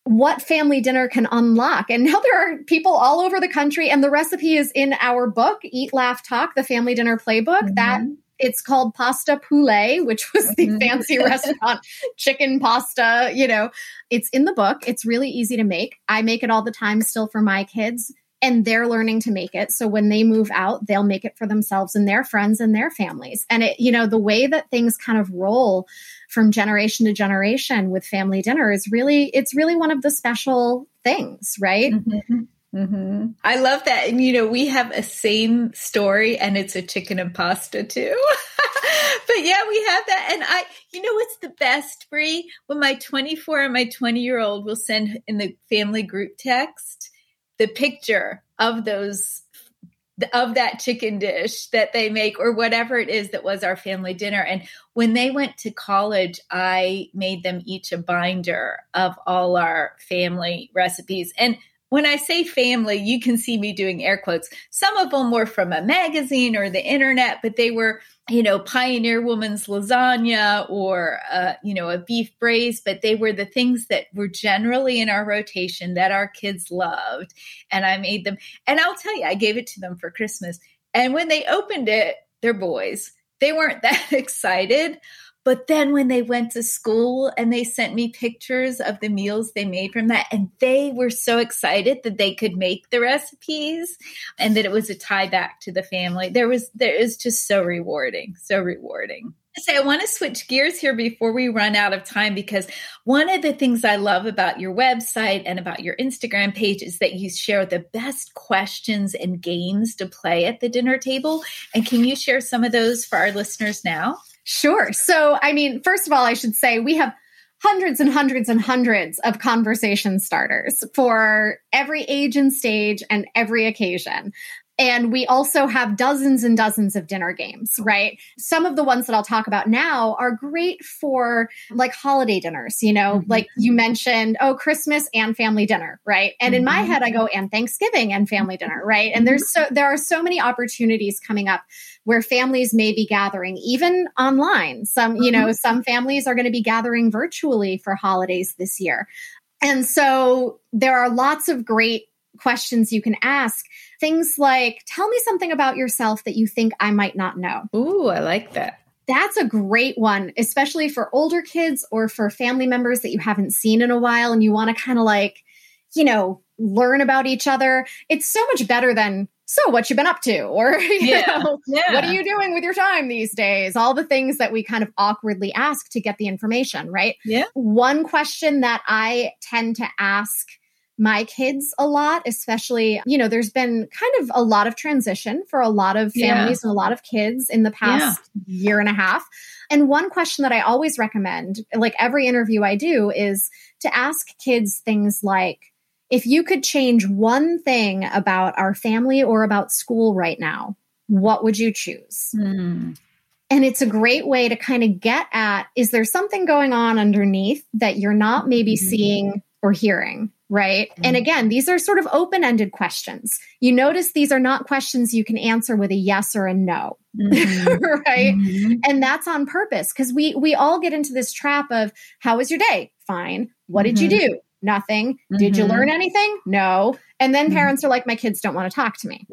what family dinner can unlock. And now there are people all over the country, and the recipe is in our book, Eat, Laugh, Talk, the Family Dinner Playbook. That it's called Pasta Poulet, which was the fancy restaurant chicken pasta. You know, it's in the book. It's really easy to make. I make it all the time still for my kids, and they're learning to make it. So when they move out, they'll make it for themselves and their friends and their families. And it, you know, the way that things kind of roll from generation to generation with family dinner is really, it's really one of the special things, right? I love that. And, you know, we have a same story, and it's a chicken and pasta too. But yeah, we have that. And I, you know, what's the best, Bree? When my 24 and my 20-year-old will send in the family group text the picture of those, of that chicken dish that they make or whatever it is that was our family dinner. And when they went to college, I made them each a binder of all our family recipes. And when I say family, you can see me doing air quotes. Some of them were from a magazine or the internet, but they were, you know, Pioneer Woman's lasagna or, you know, a beef braise, but they were the things that were generally in our rotation that our kids loved. And I made them. And I'll tell you, I gave it to them for Christmas. And when they opened it, they're boys. They weren't that excited. But then when they went to school and they sent me pictures of the meals they made from that, and they were so excited that they could make the recipes and that it was a tie back to the family. There is just so rewarding, so rewarding. So I want to switch gears here before we run out of time, because one of the things I love about your website and about your Instagram page is that you share the best questions and games to play at the dinner table. And can you share some of those for our listeners now? Sure. So, I mean, first of all, I should say we have hundreds and hundreds and hundreds of conversation starters for every age and stage and every occasion. And we also have dozens and dozens of dinner games, right? Some of the ones that I'll talk about now are great for like holiday dinners, you know, like you mentioned, oh, Christmas and family dinner, right? And in my head, I go, and Thanksgiving and family dinner, right? And there are so many opportunities coming up where families may be gathering, even online. Some families are going to be gathering virtually for holidays this year. And so there are lots of great questions you can ask. Things like, tell me something about yourself that you think I might not know. Ooh, I like that. That's a great one, especially for older kids or for family members that you haven't seen in a while and you want to kind of like, you know, learn about each other. It's so much better than, so what you been up to, or what are you doing with your time these days? All the things that we kind of awkwardly ask to get the information, right? Yeah. One question that I tend to ask my kids a lot, especially, you know, there's been kind of a lot of transition for a lot of families and a lot of kids in the past year and a half. And one question that I always recommend, like every interview I do, is to ask kids things like, if you could change one thing about our family or about school right now, what would you choose? And it's a great way to kind of get at, is there something going on underneath that you're not maybe seeing or hearing, right? And again, these are sort of open-ended questions. You notice these are not questions you can answer with a yes or a no, right? And that's on purpose, because we all get into this trap of, how was your day? Fine. What did you do? Nothing. Did you learn anything? No. And then parents are like, my kids don't want to talk to me.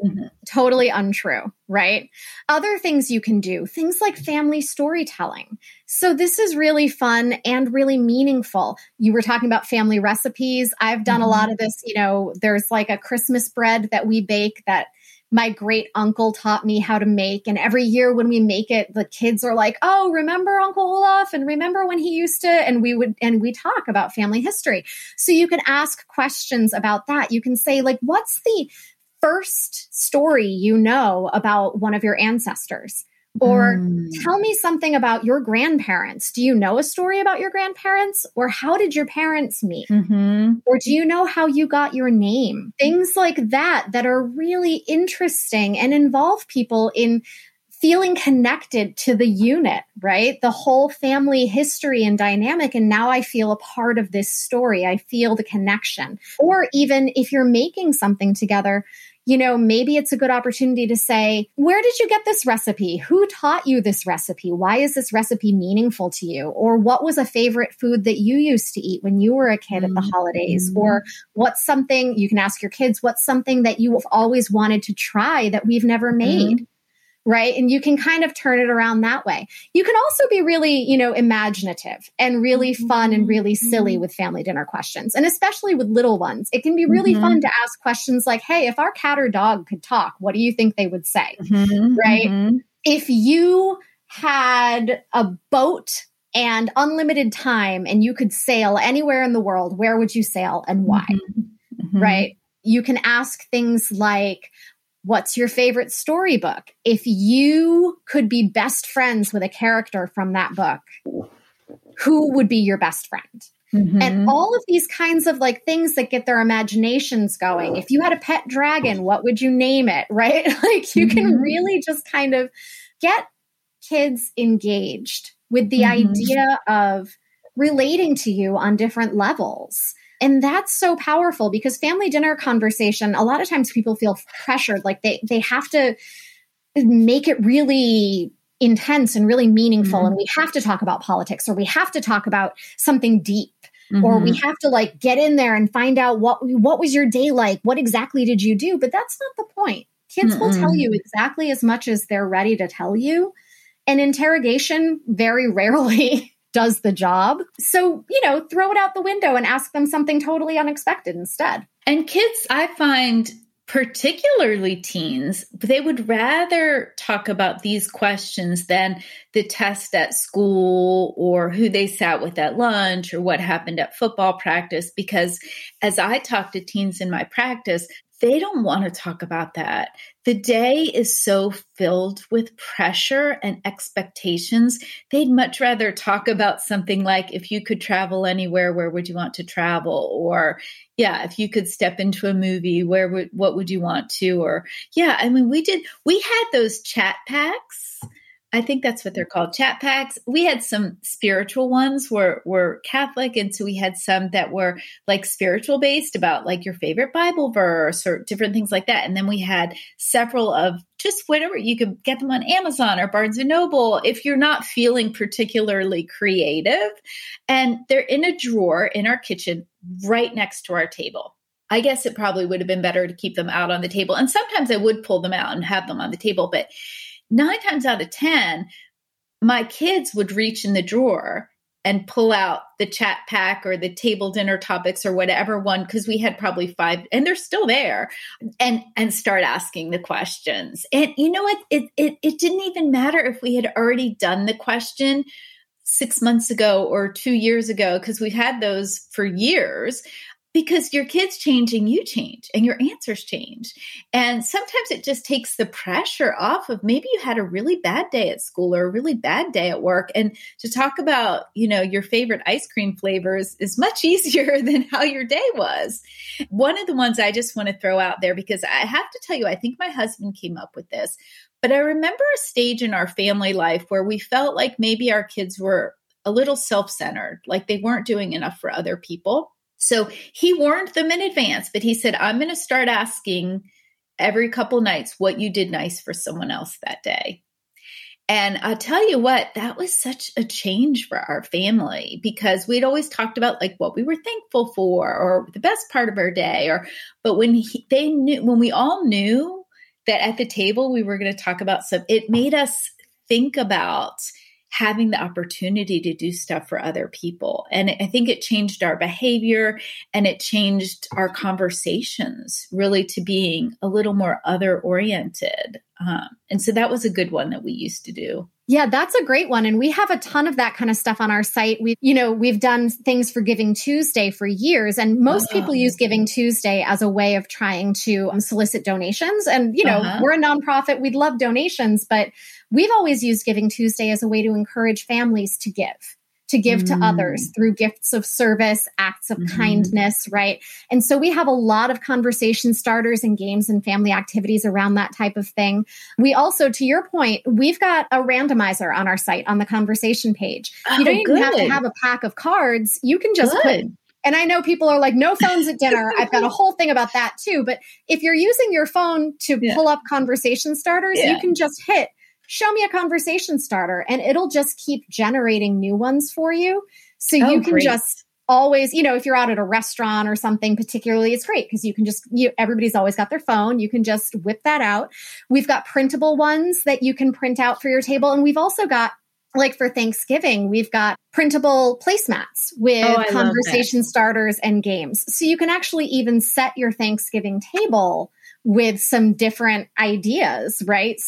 Totally untrue, right? Other things you can do, things like family storytelling. So this is really fun and really meaningful. You were talking about family recipes. I've done a lot of this. You know, there's like a Christmas bread that we bake that my great uncle taught me how to make. And every year when we make it, the kids are like, oh, remember Uncle Olaf? And remember when he used to, and we talk about family history. So you can ask questions about that. You can say like, what's the first story you know about one of your ancestors? Or tell me something about your grandparents. Do you know a story about your grandparents? Or how did your parents meet? Mm-hmm. Or do you know how you got your name? Things like that that are really interesting and involve people in feeling connected to the unit, right? The whole family history and dynamic. And now I feel a part of this story. I feel the connection. Or even if you're making something together, you know, maybe it's a good opportunity to say, where did you get this recipe? Who taught you this recipe? Why is this recipe meaningful to you? Or what was a favorite food that you used to eat when you were a kid at the holidays? Or what's something, you can ask your kids, what's something that you have always wanted to try that we've never made? Right? And you can kind of turn it around that way. You can also be really, you know, imaginative and really fun and really silly with family dinner questions. And especially with little ones, it can be really fun to ask questions like, hey, if our cat or dog could talk, what do you think they would say? Right? If you had a boat and unlimited time and you could sail anywhere in the world, where would you sail and why? Right? You can ask things like, what's your favorite storybook? If you could be best friends with a character from that book, who would be your best friend? And all of these kinds of like things that get their imaginations going. If you had a pet dragon, what would you name it? Right? Like you can really just kind of get kids engaged with the idea of relating to you on different levels. And that's so powerful because family dinner conversation, a lot of times people feel pressured, like they have to make it really intense and really meaningful. And we have to talk about politics or we have to talk about something deep or we have to like get in there and find out what was your day like? What exactly did you do? But that's not the point. Kids will tell you exactly as much as they're ready to tell you. And interrogation very rarely does the job. So, you know, throw it out the window and ask them something totally unexpected instead. And kids, I find, particularly teens, they would rather talk about these questions than the test at school or who they sat with at lunch or what happened at football practice. Because as I talk to teens in my practice, they don't want to talk about that. The day is so filled with pressure and expectations. They'd much rather talk about something like, if you could travel anywhere, where would you want to travel? Or, yeah, if you could step into a movie, what would you want to? Or, yeah, I mean, we had those chat packs. I think that's what they're called, chat packs. We had some spiritual ones were Catholic. And so we had some that were like spiritual based about like your favorite Bible verse or different things like that. And then we had several of just whatever. You could get them on Amazon or Barnes & Noble if you're not feeling particularly creative. And they're in a drawer in our kitchen right next to our table. I guess it probably would have been better to keep them out on the table. And sometimes I would pull them out and have them on the table, but 9 times out of 10, my kids would reach in the drawer and pull out the chat pack or the table dinner topics or whatever one, because we had probably 5, and they're still there, and start asking the questions. And you know what? It didn't even matter if we had already done the question 6 months ago or 2 years ago, because we've had those for years. Because your kids change and you change and your answers change. And sometimes it just takes the pressure off of maybe you had a really bad day at school or a really bad day at work. And to talk about, you know, your favorite ice cream flavors is much easier than how your day was. One of the ones I just want to throw out there, because I have to tell you, I think my husband came up with this, but I remember a stage in our family life where we felt like maybe our kids were a little self-centered, like they weren't doing enough for other people. So he warned them in advance, but he said, I'm going to start asking every couple nights what you did nice for someone else that day. And I'll tell you what, that was such a change for our family, because we'd always talked about like what we were thankful for or the best part of our day. But when we all knew that at the table we were going to talk about some, it made us think about having the opportunity to do stuff for other people. And I think it changed our behavior and it changed our conversations really to being a little more other-oriented. And so that was a good one that we used to do. Yeah, that's a great one. And we have a ton of that kind of stuff on our site. We've done things for Giving Tuesday for years. And most people use Giving Tuesday as a way of trying to solicit donations. And, we're a nonprofit. We'd love donations. But we've always used Giving Tuesday as a way to encourage families to give to others through gifts of service, acts of kindness, right? And so we have a lot of conversation starters and games and family activities around that type of thing. We also, to your point, we've got a randomizer on our site on the conversation page. You don't even have to have a pack of cards. You can just put... And I know people are like, no phones at dinner. I've got a whole thing about that too. But if you're using your phone to pull up conversation starters, you can just hit show me a conversation starter, and it'll just keep generating new ones for you. So you can just always, if you're out at a restaurant or something particularly, it's great because you can just, everybody's always got their phone. You can just whip that out. We've got printable ones that you can print out for your table. And we've also got, like for Thanksgiving, we've got printable placemats with conversation starters and games. So you can actually even set your Thanksgiving table with some different ideas, right?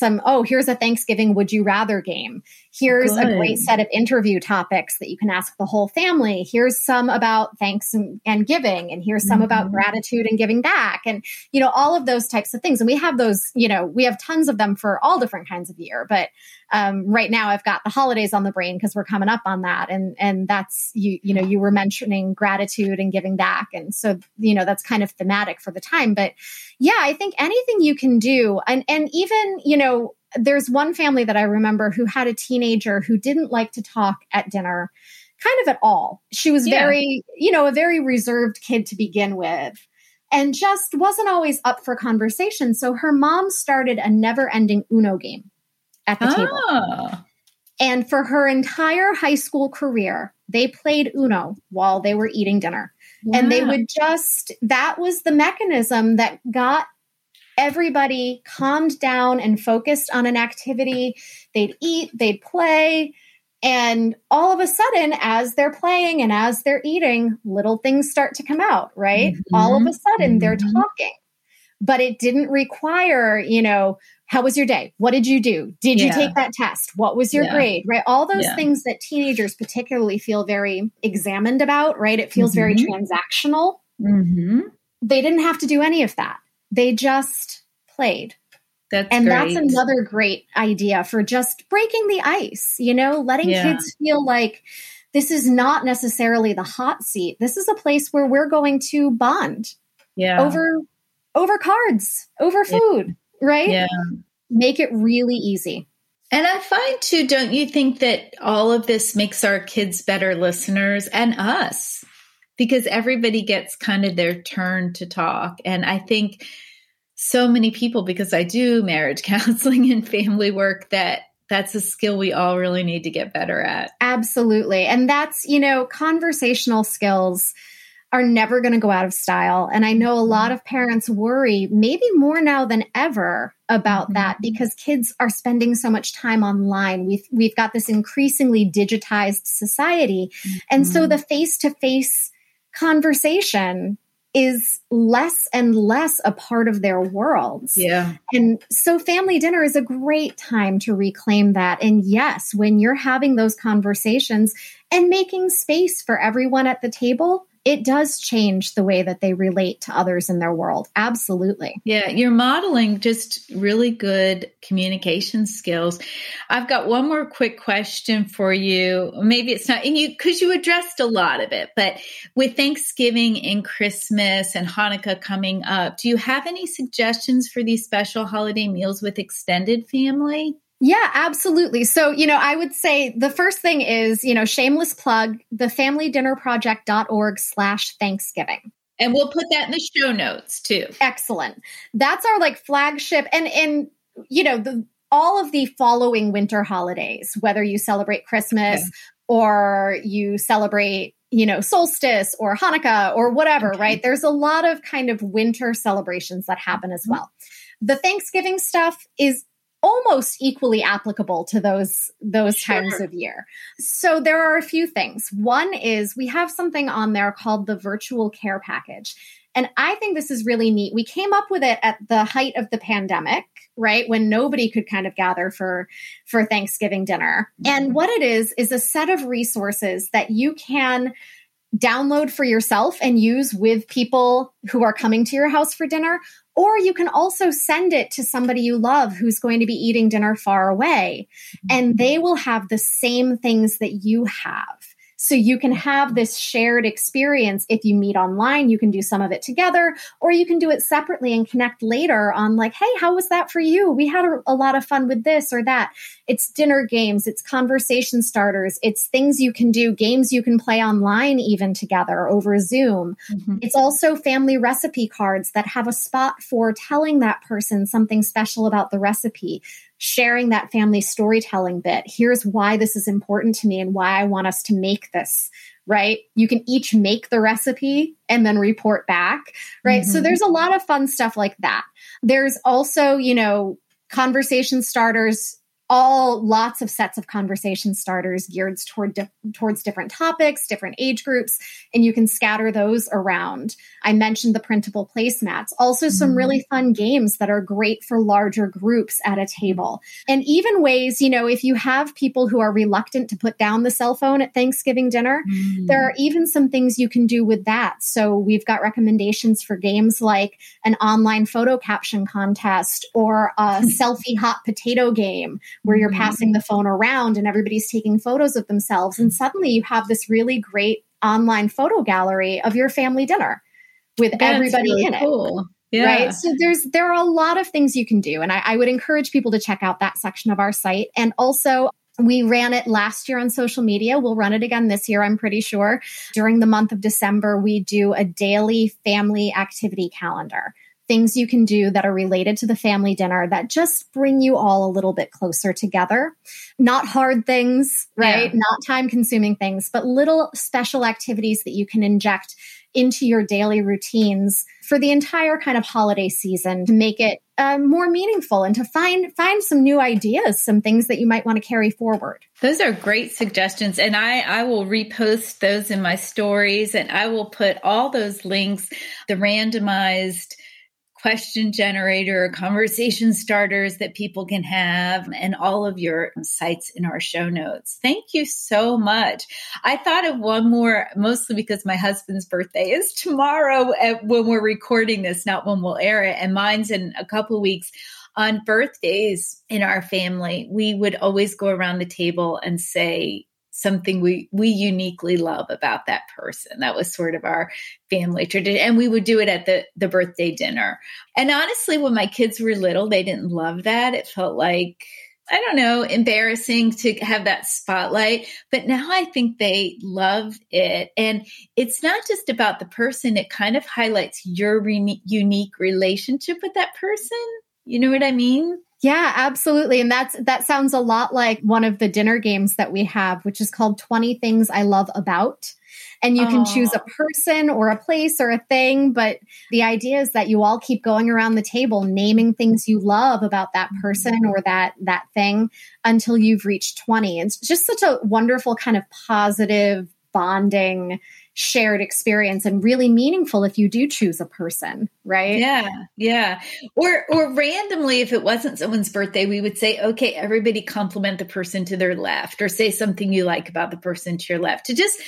Here's a Thanksgiving would you rather game. Here's a great set of interview topics that you can ask the whole family. Here's some about thanks and giving, and here's some about gratitude and giving back, and all of those types of things. And we have those, we have tons of them for all different kinds of year. But right now, I've got the holidays on the brain because we're coming up on that, and that's you were mentioning gratitude and giving back, and so that's kind of thematic for the time. But yeah, I think anything you can do. And even, there's one family that I remember who had a teenager who didn't like to talk at dinner, kind of at all. She was very, a very reserved kid to begin with, and just wasn't always up for conversation. So her mom started a never-ending Uno game at the table. And for her entire high school career, they played Uno while they were eating dinner. Wow. And they would that was the mechanism that got everybody calmed down and focused on an activity. They'd eat, they'd play. And all of a sudden, as they're playing and as they're eating, little things start to come out, right? Mm-hmm. All of a sudden, they're talking. But it didn't require, how was your day? What did you do? Did you take that test? What was your grade, right? All those things that teenagers particularly feel very examined about, right? It feels very transactional. Mm-hmm. They didn't have to do any of that. They just played. That's another great idea for just breaking the ice, letting kids feel like this is not necessarily the hot seat. This is a place where we're going to bond over cards, over food, right? Yeah. Make it really easy. And I find too, don't you think that all of this makes our kids better listeners and us? Because everybody gets kind of their turn to talk. And I think so many people, because I do marriage counseling and family work, that's a skill we all really need to get better at. Absolutely. And that's, conversational skills are never going to go out of style. And I know a lot of parents worry, maybe more now than ever, about that because kids are spending so much time online. We've got this increasingly digitized society. And so the face-to-face conversation is less and less a part of their worlds. Yeah. And so family dinner is a great time to reclaim that. And yes, when you're having those conversations and making space for everyone at the table, it does change the way that they relate to others in their world. Absolutely. Yeah. You're modeling just really good communication skills. I've got one more quick question for you. Maybe it's not, because you addressed a lot of it, but with Thanksgiving and Christmas and Hanukkah coming up, do you have any suggestions for these special holiday meals with extended family? Yeah, absolutely. So, I would say the first thing is, shameless plug, thefamilydinnerproject.org/Thanksgiving. And we'll put that in the show notes too. Excellent. That's our flagship. And all of the following winter holidays, whether you celebrate Christmas or you celebrate solstice or Hanukkah or whatever, right? There's a lot of kind of winter celebrations that happen as well. The Thanksgiving stuff is almost equally applicable to those times of year. So there are a few things. One is we have something on there called the virtual care package. And I think this is really neat. We came up with it at the height of the pandemic, right? When nobody could kind of gather for Thanksgiving dinner. And what it is a set of resources that you can download for yourself and use with people who are coming to your house for dinner. Or you can also send it to somebody you love who's going to be eating dinner far away, and they will have the same things that you have. So you can have this shared experience. If you meet online, you can do some of it together, or you can do it separately and connect later on like, hey, how was that for you? We had a lot of fun with this or that. It's dinner games. It's conversation starters. It's things you can do, games you can play online even together over Zoom. Mm-hmm. It's also family recipe cards that have a spot for telling that person something special about the recipe, sharing that family storytelling bit. Here's why this is important to me and why I want us to make this, right? You can each make the recipe and then report back, right? Mm-hmm. So there's a lot of fun stuff like that. There's also, conversation starters, lots of sets of conversation starters geared towards different topics, different age groups, and you can scatter those around. I mentioned the printable placemats, also some really fun games that are great for larger groups at a table. And even ways, if you have people who are reluctant to put down the cell phone at Thanksgiving dinner, there are even some things you can do with that. So we've got recommendations for games like an online photo caption contest or a selfie hot potato game, where you're passing the phone around and everybody's taking photos of themselves. And suddenly you have this really great online photo gallery of your family dinner with everybody really in it. Cool. Yeah. Right. So there are a lot of things you can do. And I would encourage people to check out that section of our site. And also, we ran it last year on social media. We'll run it again this year, I'm pretty sure. During the month of December, we do a daily family activity calendar. Things you can do that are related to the family dinner that just bring you all a little bit closer together. Not hard things, right? Yeah. Not time-consuming things, but little special activities that you can inject into your daily routines for the entire kind of holiday season to make it more meaningful and to find some new ideas, some things that you might want to carry forward. Those are great suggestions. And I will repost those in my stories, and I will put all those links, the randomized question generator, conversation starters that people can have, and all of your sites in our show notes. Thank you so much. I thought of one more, mostly because my husband's birthday is tomorrow when we're recording this, not when we'll air it. And mine's in a couple weeks. On birthdays in our family, we would always go around the table and say something we uniquely love about that person. That was sort of our family tradition. And we would do it at the birthday dinner. And honestly, when my kids were little, they didn't love that. It felt like, I don't know, embarrassing to have that spotlight. But now I think they love it. And it's not just about the person. It kind of highlights your unique relationship with that person. You know what I mean? Yeah, absolutely. And that sounds a lot like one of the dinner games that we have, which is called 20 Things I Love About. And you can choose a person or a place or a thing. But the idea is that you all keep going around the table, naming things you love about that person or that thing until you've reached 20. It's just such a wonderful kind of positive, bonding, shared experience, and really meaningful if you do choose a person, right? Yeah. Yeah. Or randomly, if it wasn't someone's birthday, we would say, okay, everybody compliment the person to their left, or say something you like about the person to your left, to just,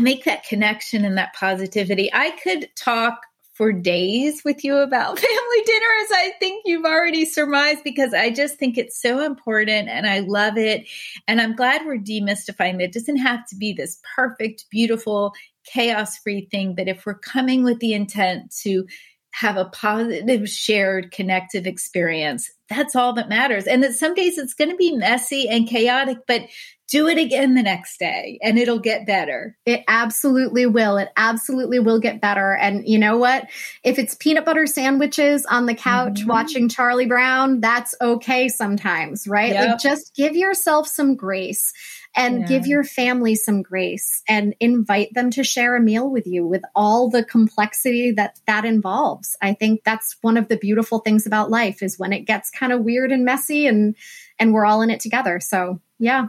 make that connection and that positivity. I could talk for days with you about family dinner, as I think you've already surmised, because I just think it's so important and I love it. And I'm glad we're demystifying that. It doesn't have to be this perfect, beautiful, chaos-free thing, but if we're coming with the intent to have a positive, shared, connective experience, that's all that matters. And that some days it's going to be messy and chaotic, but do it again the next day and it'll get better. It absolutely will. It absolutely will get better. And you know what? If it's peanut butter sandwiches on the couch watching Charlie Brown, that's okay sometimes, right? Yep. Like, just give yourself some grace and give your family some grace and invite them to share a meal with you with all the complexity that involves. I think that's one of the beautiful things about life is when it gets kind of weird and messy and and we're all in it together. So yeah.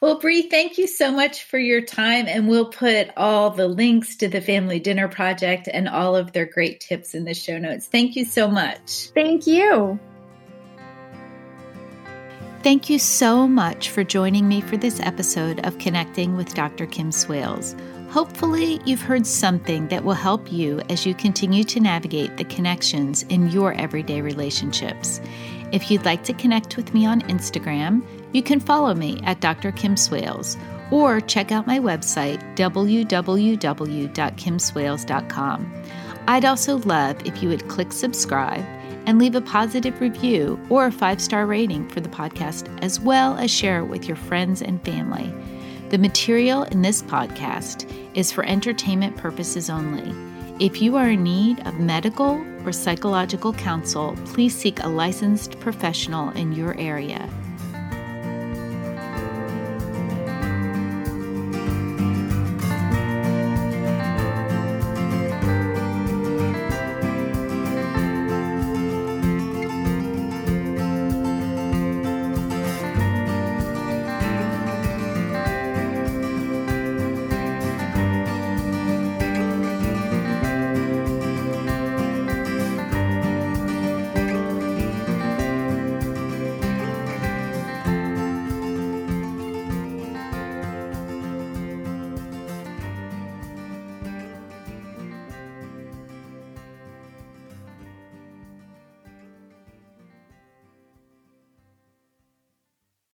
Well, Bree, thank you so much for your time. And we'll put all the links to the Family Dinner Project and all of their great tips in the show notes. Thank you so much. Thank you. Thank you so much for joining me for this episode of Connecting with Dr. Kim Swales. Hopefully, you've heard something that will help you as you continue to navigate the connections in your everyday relationships. If you'd like to connect with me on Instagram, you can follow me at Dr. Kim Swales or check out my website, www.kimswales.com. I'd also love if you would click subscribe and leave a positive review or a 5-star rating for the podcast, as well as share it with your friends and family. The material in this podcast is for entertainment purposes only. If you are in need of medical or psychological counsel, please seek a licensed professional in your area.